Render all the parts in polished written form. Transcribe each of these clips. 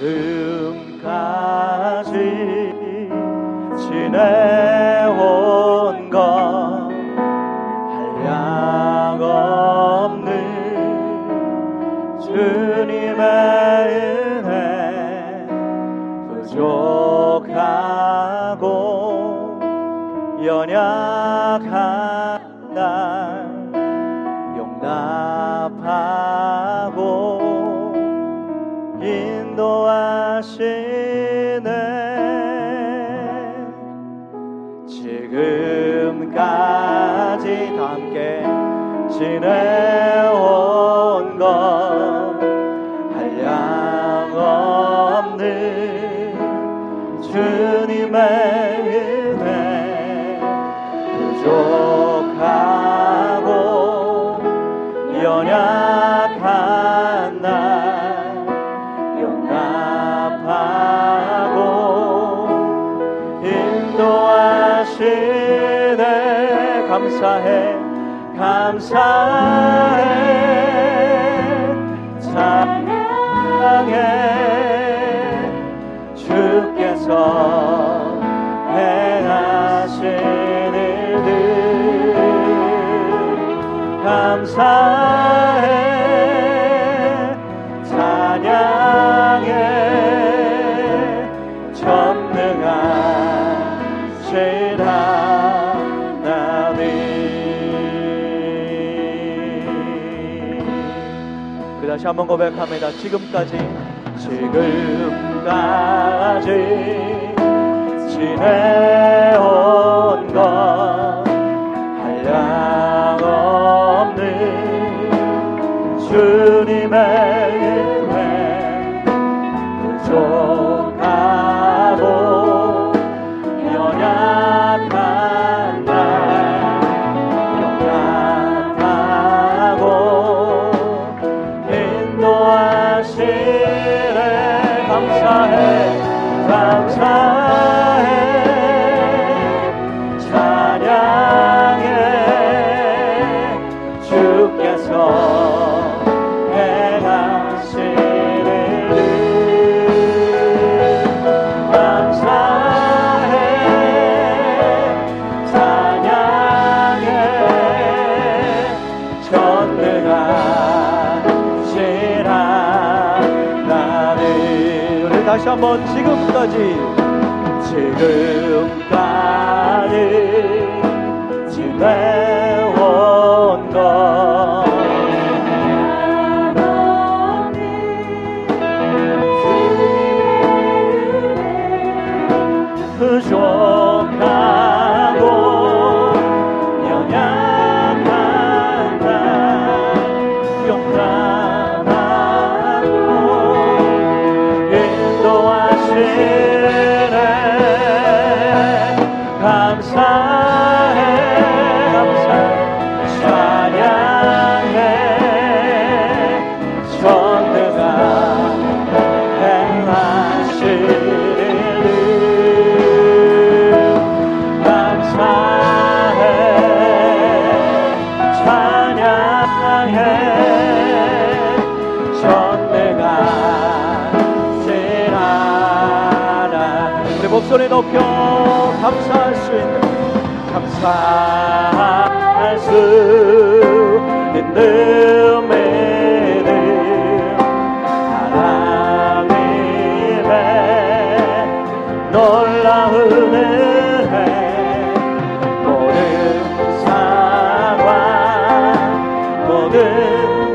지금까지 지내온 것 한량 없는 주님의 은혜 부족하고 연약한 날 용납하고 인도하시네. 지금까지 다 함께 지내온 것 한량 없는 주님의 은혜 부족하고 연약한 날 인도하시네. 감사해 감사해 찬양해 주께서 행하신 일들 감사해 찬양해 전능한 하나님. 우리 다시 한번 고백합니다. 지금까지 지내온 것 한량 없는 주님의 은혜 부족하고 감사해 찬양해 주께서 행하시는 일 감사해 찬양해 전능하신 하나님. 우리 다시 한번 지금까지 지내온 것 부족하고 연약한 날 용납하고 인도하신 손에 높여 감사할 수 있는 감사할 수 있는 은혜를 하나님의 놀라운 은혜 모든 상황 모든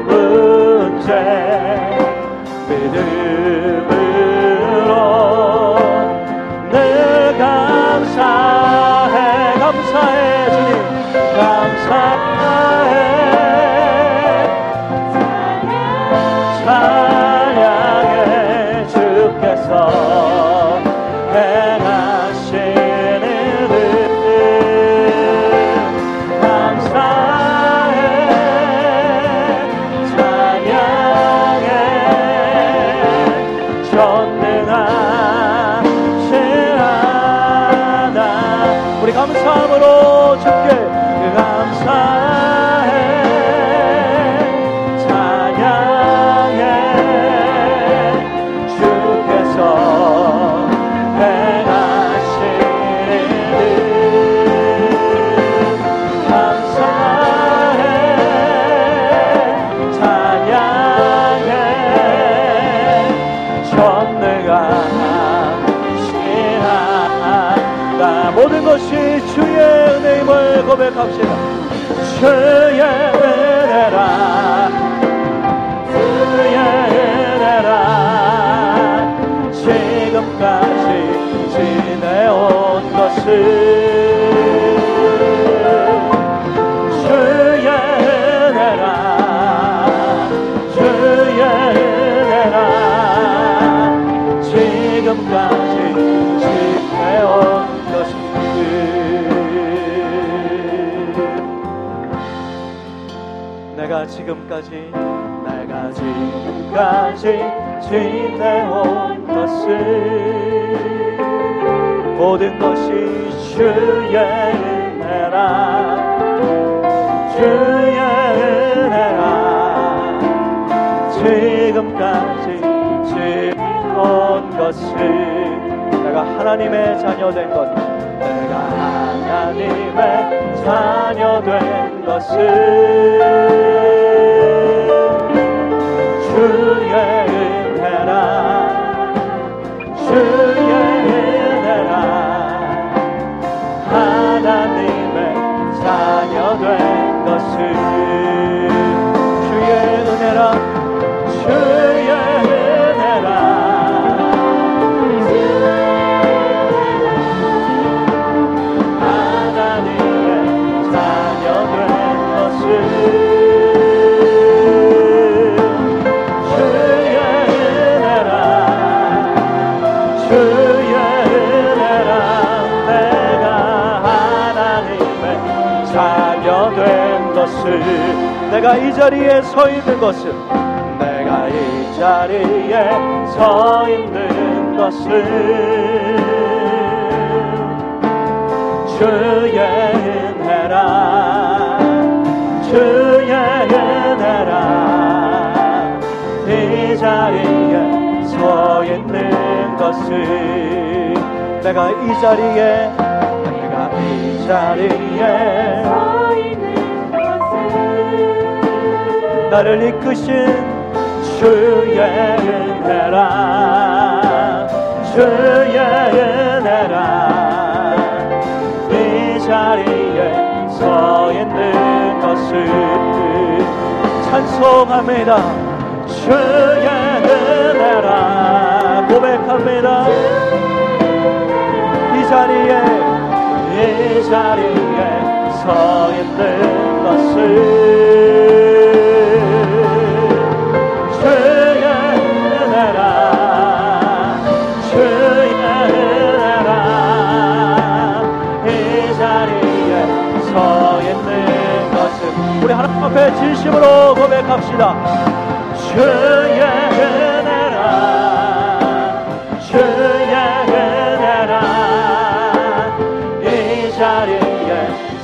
문제 믿음을 감사해 주님 감사해 찬양해 주께서 행하시는 일 감사해 찬양해 전능하신 하나님. 우리 감사함으로 주께 감사해 찬양해 고백합시다. 주의 은혜라 주의 은혜라 지금까지 지내온 것을 내가 지금까지 지내온 것을 모든 것이 주의 은혜라 주의 은혜라 지금까지 지내온 것을 내가 하나님의 자녀 된 것 내가 하나님의 자녀 된 것을 주의 은혜라 주의 은혜라 하나님의 자녀 된 것을 주의 은혜라 주의 은혜라 하나님의 자녀 된 것을 내가 이 자리에 서 있는 것은 내가 이 자리에 서 있는 것은 주의 은혜라 주의 은혜라 이 자리에 서 있는 것은 내가 이 자리에 나를 이끄신 주의 은혜라 주의 은혜라 이 자리에 서 있는 것을 찬송합니다. 주의 은혜라 고백합니다. 이 자리에 서 있는 것을 우리 하나님 앞에 진심으로 고백합시다. 주의 은혜라 주의 은혜라 이 자리에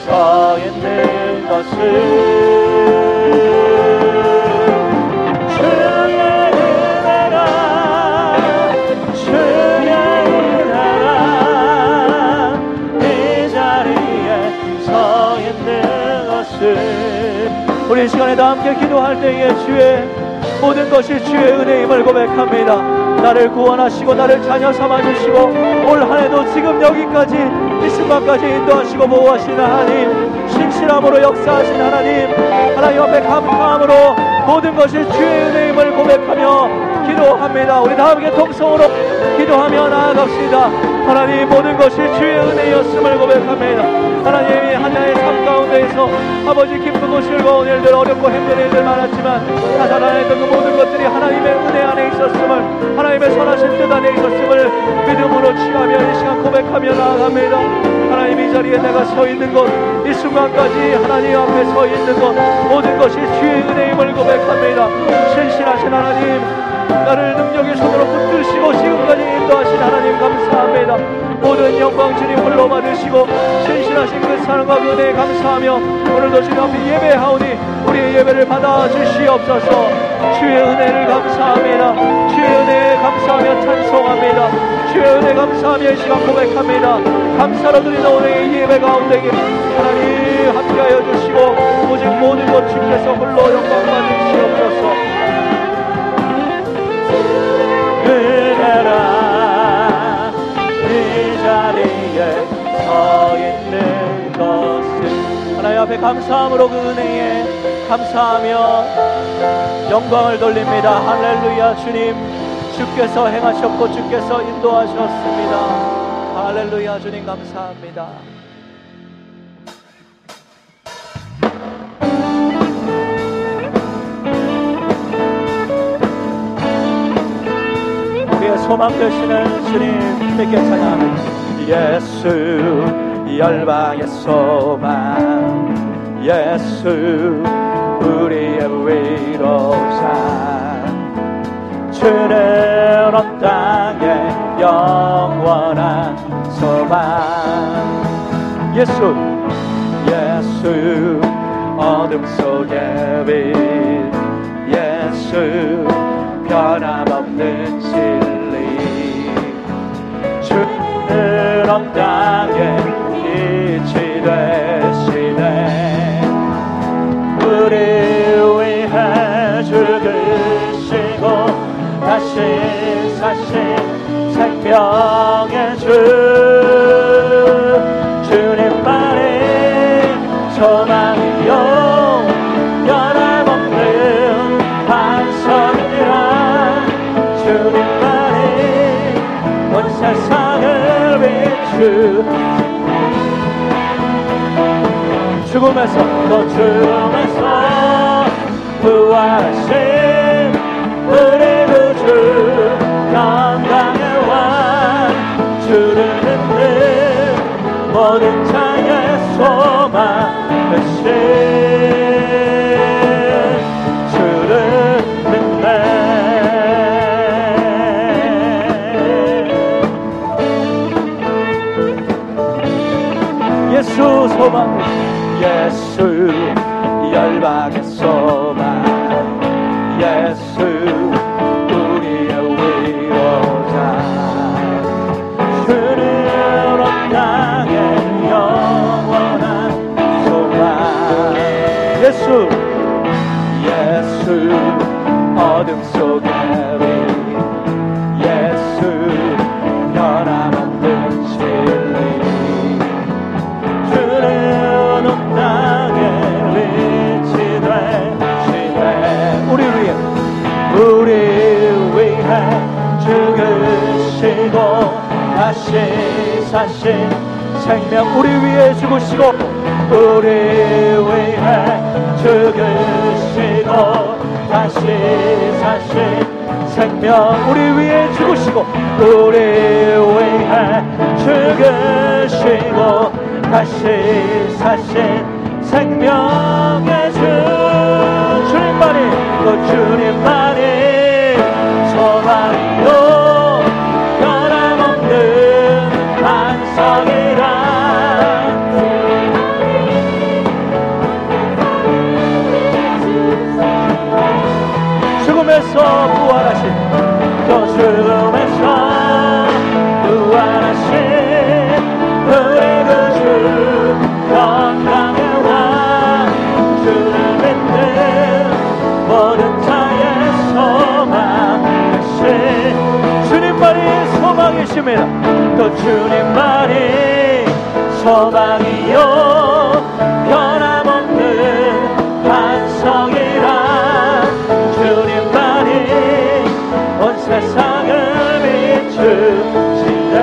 서 있는 것을 우리 시간에 다 함께 기도할 때에 주의 모든 것이 주의 은혜임을 고백합니다. 나를 구원하시고 나를 자녀 삼아주시고 올 한해도 지금 여기까지 이 순간까지 인도하시고 보호하시는 하나님 신실함으로 역사하신 하나님 앞에 감사함으로 모든 것이 주의 은혜임을 고백하며 기도합니다. 우리 다 함께 통성으로 기도하며 나아갑시다. 하나님 모든 것이 주의 은혜였음을 고백합니다. 하나님이 한 해의 삶 가운데에서 아버지 기쁘고 즐거운 일들 어렵고 힘든 일들 많았지만 다 자라냈던 그 모든 것들이 하나님의 은혜 안에 있었음을 하나님의 선하신 뜻 안에 있었음을 믿음으로 취하며 이 시간 고백하며 나아갑니다. 하나님 이 자리에 내가 서 있는 것 이 순간까지 하나님 앞에 서 있는 것 모든 것이 주의 은혜임을 고백합니다. 신실하신 하나님 나를 능력의 손으로 붙드시고 지금까지 인도하신 하나님 감사합니다. 모든 영광 주님 홀로 받으시고 신실하신 그 사랑과 은혜에 감사하며 오늘도 주님 앞에 예배하오니 우리의 예배를 받아주시옵소서. 주의 은혜를 감사합니다. 주의 은혜에 감사하며 찬송합니다. 주의 은혜 감사하며 이 시간 고백합니다. 감사로 드리는 오늘의 예배 가운데 하나님 함께하여 주시고 오직 모든 것 주께서 홀로 영광 받으시옵소서. 은혜라 이 자리에 서 있는 것은 감사함으로 그 은혜에 감사하며 영광을 돌립니다. 할렐루야. 주님, 주께서 행하셨고 주께서 인도하셨습니다. 할렐루야. 주님 감사합니다. 우리의 소망 되시는 주님 믿게 찬양합니다. 예수 열방의 소망, 예수 우리의 위로자, 주는 온 땅의 영원한 소망. 예수, 예수 어둠 속의 빛, 예수 변함없는 진리, 주는 온 땅에 빛이 되시네, 우리 위해 죽으시고 다시 사신 생명의 주님만이 소망이요 변함없는 반석이라, 주님만이 온 세상을 죽음에서 또 죽음에서 부활하신 우리 구주, 영광의 왕, 주를 믿는 모든 자의 소망 되신, 주를 믿네. 예수 소망, 예수 열방의 소망, 예수 우리의 위로자, 주는 온 땅의 영원한 소망. 예수, 예수 어둠 속에 빛, 예수 변함없는 진리, 우리 위해 죽으시고 다시 사신 생명, 우리 위해 죽으시고, 우리 위해 죽으시고 다시 사신 생명, 우리 위해 죽으시고, 우리 위해 죽으시고 다시 사신 생명의 주님만이, 그 주님만이 소망이요 변함없는 반석이라, 죽음에서 부활하신, 또 죽음에서 부활하신 우리 구주, 영광의 왕, 주를 믿는 모든 자의 소망이신, 주님만이 소망이십니다. 또 주님만이 소망이요 변함없는 반석이라, 주님만이 온 세상을 비추시네,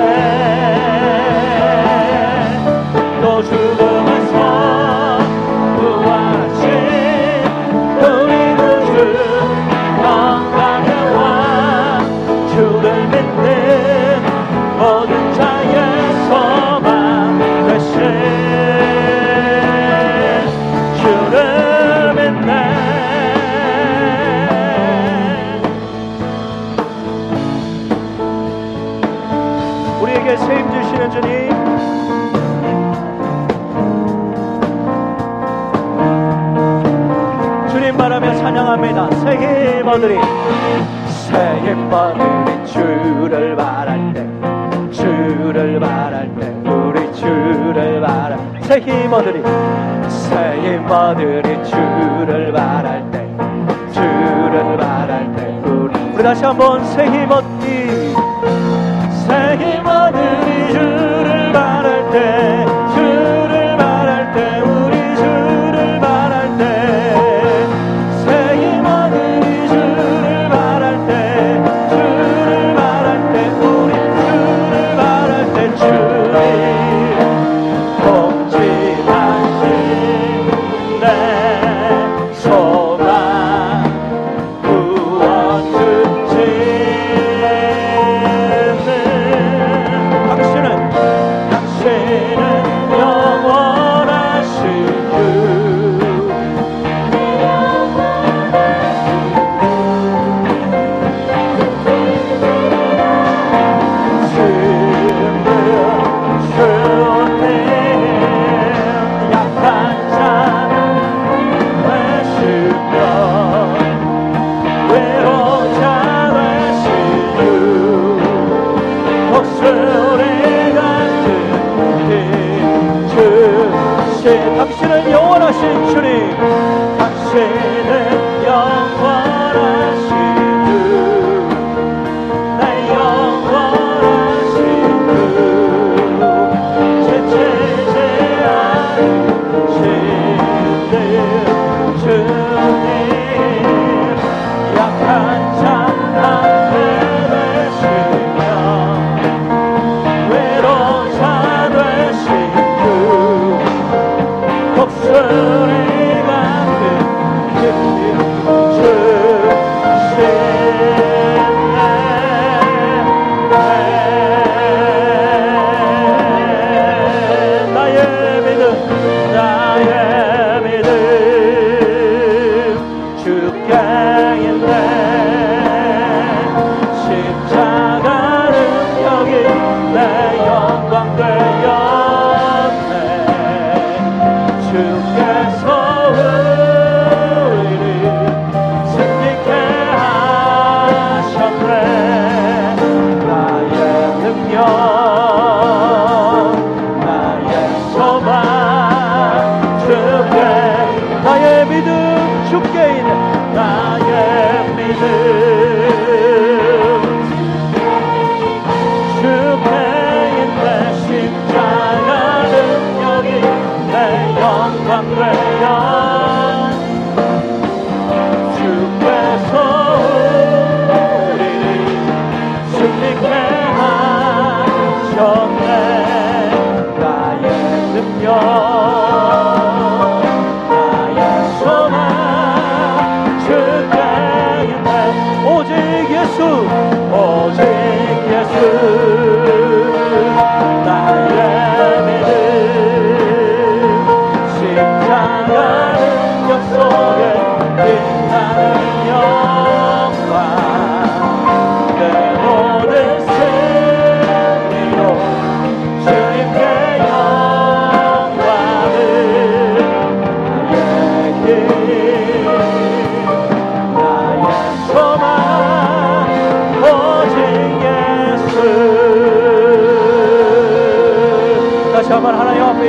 또 죽음에서 부활하신 영광의 왕, 주를 믿는 모든 자의 소망 되신, 주를 믿네. 우리에게 세임 주시는 주님, 바라며 찬양합니다. 새 힘받으리, 새 힘받으리, 주를 바랄 때, 주를 바랄 때, 우리 주를 바랄 때, 새 힘받으리, 새 힘받으리, 주를 바랄 때, 주를 바랄 때, 우리 다시 한번 새 힘받기, 새 힘받으리, 주를 바랄 때, 주를 바랄 때, 우리 주를 주시는 영원하신 주, 내 영원하신 주, 지치지 않으시는 주님, 약한 자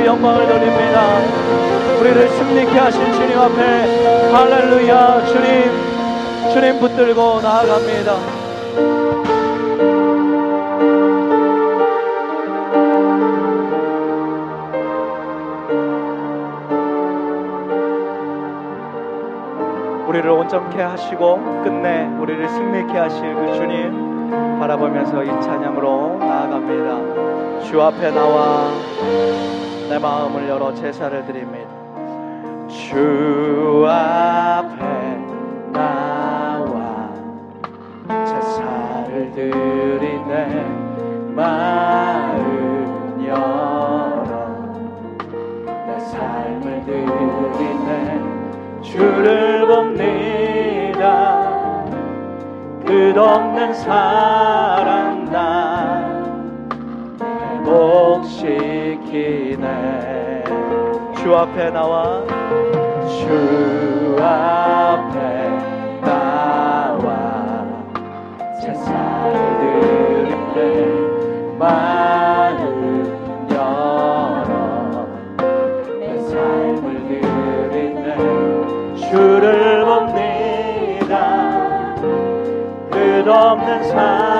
영광을 돌립니다. 우리를 승리케 하신 주님 앞에 할렐루야. 주님 붙들고 나아갑니다. 우리를 온전케 하시고 끝내 우리를 승리케 하실 그 주님 바라보면서 이 찬양으로 나아갑니다. 주 앞에 나와 내 마음을 열어 제사를 드립니다. 주 앞에 나와 제사를 드린 내 마음 열어 내 삶을 드리네. 주를 봅니다. 끝없는 사랑 나 회복시키네. 주 앞에 나와 주 앞에 나와 제사를 드리네. 마음 열어 내 삶을 드리네. 주를 봅니다. 끝없는 사랑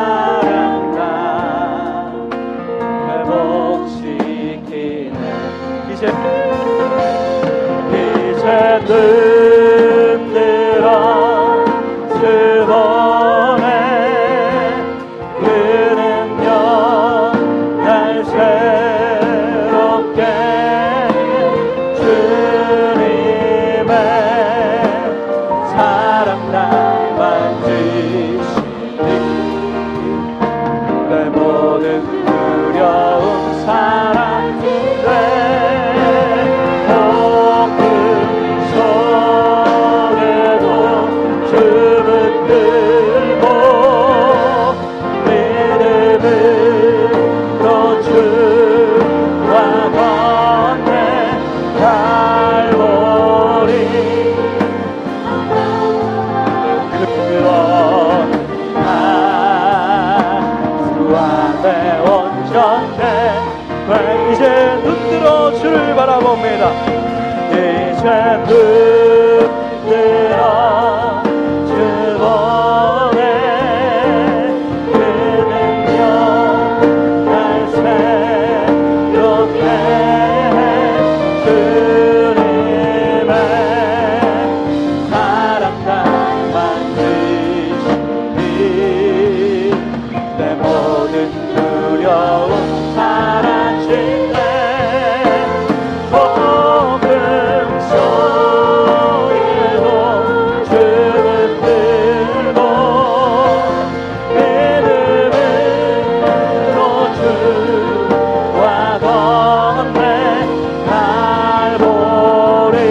이제 눈 들어 주 보네. 그는요 날 새롭게 주님의 사랑 날 만지시니 내 모든 두려움 사랑해. 이제 눈 들어 주를 바라봅니다. 이제 눈 내 모든 두려움 사라질래. 소금 소리로 주름 들고 믿음으로 주와 건네 갈보리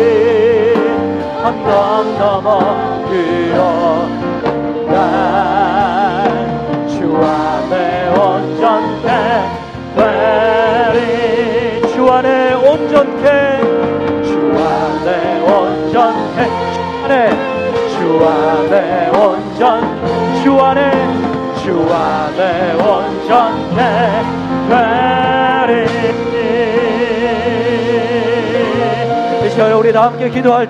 한강 넘어 뛰어간다. 주 안에 온전, 주 안에 온전해 되리. 이 시간에 우리 다 함께 기도할 때